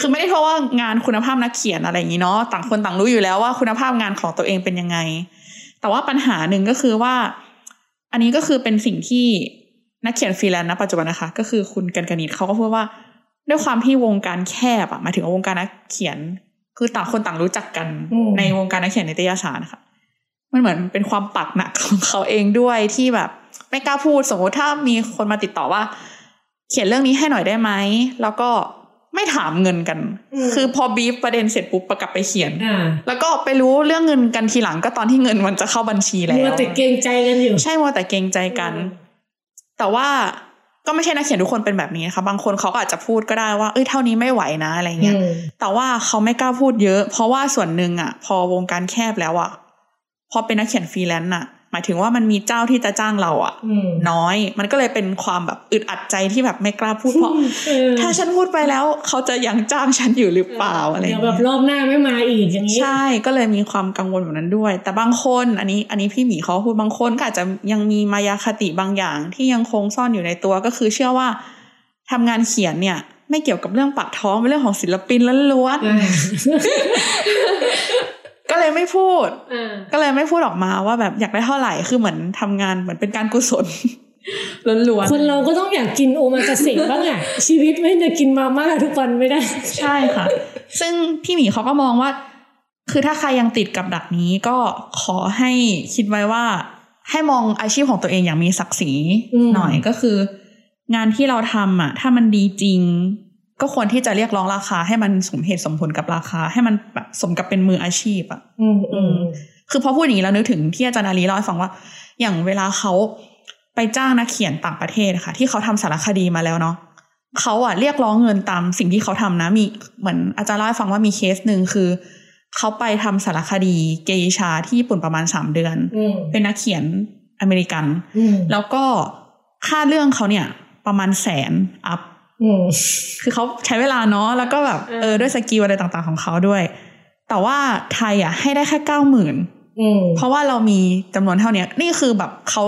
คือไม่ได้เพราะว่างานคุณภาพนักเขียนอะไรอย่างนี้เนาะต่างคนต่างรู้อยู่แล้วว่าคุณภาพงานของตัวเองเป็นยังไงแต่ว่าปัญหาหนึ่งก็คือว่าอันนี้ก็คือเป็นสิ่งที่นักเขียนฟรีแลนซ์ณปัจจุบันนะคะก็คือคุณกันกนิษฐ์เขาก็พูดว่าด้วยความที่วงการแคบอ่ะหมายถึงวงการนักเขียนคือต่างคนต่างรู้จักกันในวงการนักเขียนนิตยสารนะคะมันเหมือนเป็นความปักหนักของเขาเองด้วยที่แบบไม่กล้าพูดสมมติถ้ามีคนมาติดต่อว่าเขียนเรื่องนี้ให้หน่อยได้ไหมแล้วก็ไม่ถามเงินกันคือพอบีฟประเด็นเสร็จปุ๊บกลับไปเขียนแล้วก็ไปรู้เรื่องเงินกันทีหลังก็ตอนที่เงินมันจะเข้าบัญชีแล้วมัวแต่เกรงใจกันอยู่ใช่มัวแต่เกรงใจกันแต่ว่าก็ไม่ใช่นักเขียนทุกคนเป็นแบบนี้นะคะบางคนเขาก็อาจจะพูดก็ได้ว่าเอ้ยเท่านี้ไม่ไหวนะอะไรเงี้ยแต่ว่าเขาไม่กล้าพูดเยอะเพราะว่าส่วนหนึ่งอ่ะพอวงการแคบแล้วอ่ะพอเป็นนักเขียนฟรีแลนซ์อ่ะหมายถึงว่ามันมีเจ้าที่จะจ้างเราอ่ะน้อยมันก็เลยเป็นความแบบอึดอัดใจที่แบบไม่กล้าพูดเพราะถ้าฉันพูดไปแล้วเขาจะยังจ้างฉันอยู่หรือเปล่าอะไรอย่างเงี้ยแบบรอบหน้าไม่มาอีกอย่างนี้ใช่ก็เลยมีความกังวลแบบนั้นด้วยแต่บางคนอันนี้พี่หมีเขาพูดบางคนก็อาจจะยังมีมายาคติบางอย่างที่ยังคงซ่อนอยู่ในตัวก็คือเชื่อว่าทำงานเขียนเนี่ยไม่เกี่ยวกับเรื่องปากท้องเป็นเรื่องของศิลปินล้วนก็เลยไม่พูดออกมาว่าแบบอยากได้เท่าไหร่คือเหมือนทำงานเหมือนเป็นการกุศลล้วนๆคนเราก็ต้องอยากกินโอมากาเสะบ้างอ่ะชีวิตไม่ได้กินมาม่าทุกวันไม่ได้ใช่ค่ะซึ่งพี่หมีเขาก็มองว่าคือถ้าใครยังติดกับดักนี้ก็ขอให้คิดไว้ว่าให้มองอาชีพของตัวเองอย่างมีศักดิ์ศรีหน่อยก็คืองานที่เราทำอ่ะถ้ามันดีจริงก็ควรที่จะเรียกร้องราคาให้มันสมเหตุสมผลกับราคาให้มันแบบสมกับเป็นมืออาชีพอ่ะคือพอพูดอย่างนี้แล้วนึกถึงที่อาจารย์อาลีร้อยฟังว่าอย่างเวลาเขาไปจ้างนักเขียนต่างประเทศค่ะที่เขาทำสารคดีมาแล้วเนาะเขาอ่ะเรียกร้องเงินตามสิ่งที่เขาทำนะมีเหมือนอาจารย์ร้อยฟังว่ามีเคสหนึ่งคือเขาไปทำสารคดีเกอิชาที่ญี่ปุ่นประมาณ3 เดือนเป็นนักเขียนอเมริกันแล้วก็ค่าเรื่องเขาเนี่ยประมาณ100,000 อัพคือเขาใช้เวลาเนาะแล้วก็แบบด้วยสกิลอะไรต่างๆของเขาด้วยแต่ว่าไทยอ่ะให้ได้แค่ 90,000 เพราะว่าเรามีจำนวนเท่านี้นี่คือแบบเขา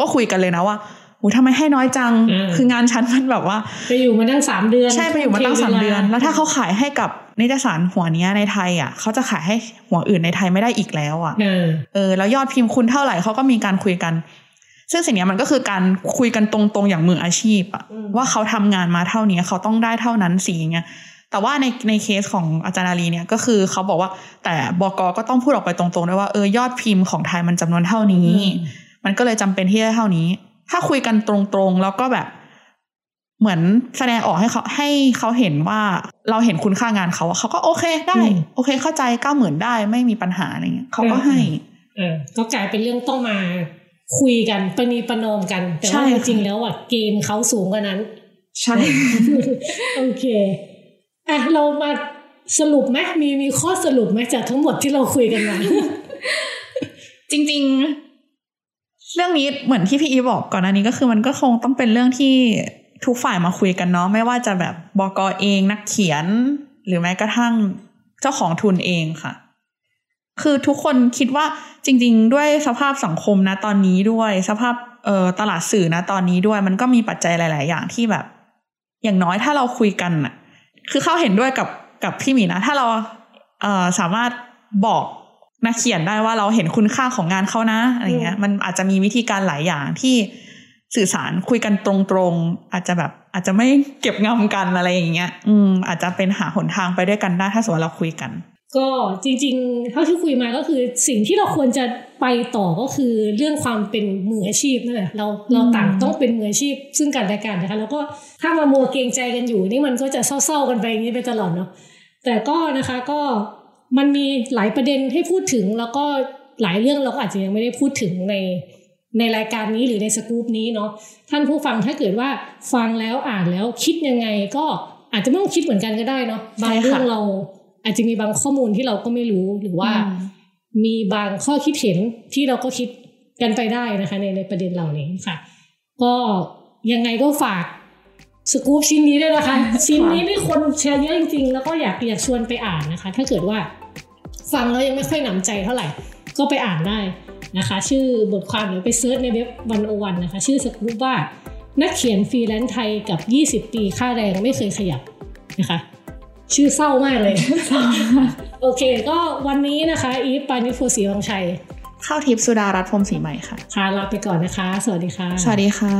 ก็คุยกันเลยนะว่าโอ้ทำไมให้น้อยจังคืองานชั้นมันแบบว่าไปอยู่มาตั้ง3 เดือนใช่ไปอยู่มาตั้ง3 เดือนแล้วถ้าเขาขายให้กับนิตยสารหัวนี้ในไทยอ่ะเขาจะขายให้หัวอื่นในไทยไม่ได้อีกแล้วอ่ะแล้วยอดพิมพ์คุณเท่าไหร่เขาก็มีการคุยกันซึ่งสิ่งนี้มันก็คือการคุยกันตรงๆอย่างมืออาชีพอะว่าเขาทำงานมาเท่านี้เขาต้องได้เท่านั้นสิเงี้ยแต่ว่าในเคสของอาจารย์อาลีเนี่ยก็คือเขาบอกว่าแต่บก.ก็ต้องพูดออกไปตรงๆด้วยว่าอยอดพิมพ์ของไทยมันจำนวนเท่านี้มันก็เลยจำเป็นที่จะเท่านี้ถ้าคุยกันตรงๆแล้วก็แบบเหมือนแสดงออกให้เขาเห็นว่าเราเห็นคุณค่างานเขาเขาก็โอเคได้โอเคเข้าใจ 90,000 ได้ไม่มีปัญหาอะไรเงี้ยเขาก็ให้ก็กลายเป็นเรื่องต้องมาคุยกันประนีประนอมกันแต่ว่าจริงๆแล้วอ่ะเกณฑ์เขาสูงกว่านั้นใช่ โอเคอ่ะเรามาสรุปไหมมีข้อสรุปไหมจากทั้งหมดที่เราคุยกันมา จริงๆเรื่องนี้เหมือนที่พี่อีบอกก่อนอันนี้ก็คือมันก็คงต้องเป็นเรื่องที่ทุกฝ่ายมาคุยกันเนาะไม่ว่าจะแบบบก.เองนักเขียนหรือแม้กระทั่งเจ้าของทุนเองค่ะคือทุกคนคิดว่าจริงๆด้วยสภาพสังคมนะตอนนี้ด้วยสภาพตลาดสื่อนะตอนนี้ด้วยมันก็มีปัจจัยหลายๆอย่างที่แบบอย่างน้อยถ้าเราคุยกันน่ะคือเข้าเห็นด้วยกับพี่หมีนะถ้าเราสามารถ บอกนักเขียนได้ว่าเราเห็นคุณค่าของงานเขานะอะไรเงี้ยมันอาจจะมีวิธีการหลายอย่างที่สื่อสารคุยกันตรงๆอาจจะไม่เก็บงำกันอะไรอย่างเงี้ยอาจจะเป็นหาหนทางไปด้วยกันได้ถ้าสมมติเราคุยกันก็จริงๆเท่าที่คุยมาก็คือสิ่งที่เราควรจะไปต่อก็คือเรื่องความเป็นมืออาชีพนั่นแหละเราต่างต้องเป็นมืออาชีพซึ่งกันและกันนะคะแล้วก็ถ้ามามัวเกรงใจกันอยู่นี่มันก็จะเศร้าๆกันไปอย่างนี้ไปตลอดเนาะแต่ก็นะคะก็มันมีหลายประเด็นให้พูดถึงแล้วก็หลายเรื่องเราก็อาจจะยังไม่ได้พูดถึงในรายการนี้หรือในสกู๊ปนี้เนาะท่านผู้ฟังถ้าเกิดว่าฟังแล้วอ่านแล้วคิดยังไงก็อาจจะไม่ต้องคิดเหมือนกันก็ได้เนาะบางเรื่องเราอาจจะมีบางข้อมูลที่เราก็ไม่รู้หรือว่ามีบางข้อคิดเห็นที่เราก็คิดกันไปได้นะคะในประเด็นเหล่านี้ค่ะก็ยังไงก็ฝากสกู๊ปชิ้นนี้ด้วยนะคะ ชิ้นนี้มีคนแชร์เยอะจริงๆแล้วก็อยากชวนไปอ่านนะคะถ้าเกิดว่าฟังแล้วยังไม่ค่อยหนำใจเท่าไหร่ก็ไปอ่านได้นะคะชื่อบทความหรือไปเซิร์ชในเว็บ101นะคะชื่อสกู๊ปว่านักเขียนฟรีแลนซ์ไทยกับ20 ปีค่าแรงไม่เคยขยับนะคะชื่อเศร้ามากเลย โอเคก็วันนี้นะคะอีฟปานิชโพสีวังชัยเข้าทิพย์สุดารัตน์พรหมศรีใหม่ค่ะลาไปก่อนนะคะสวัสดีค่ะสวัสดีค่ะ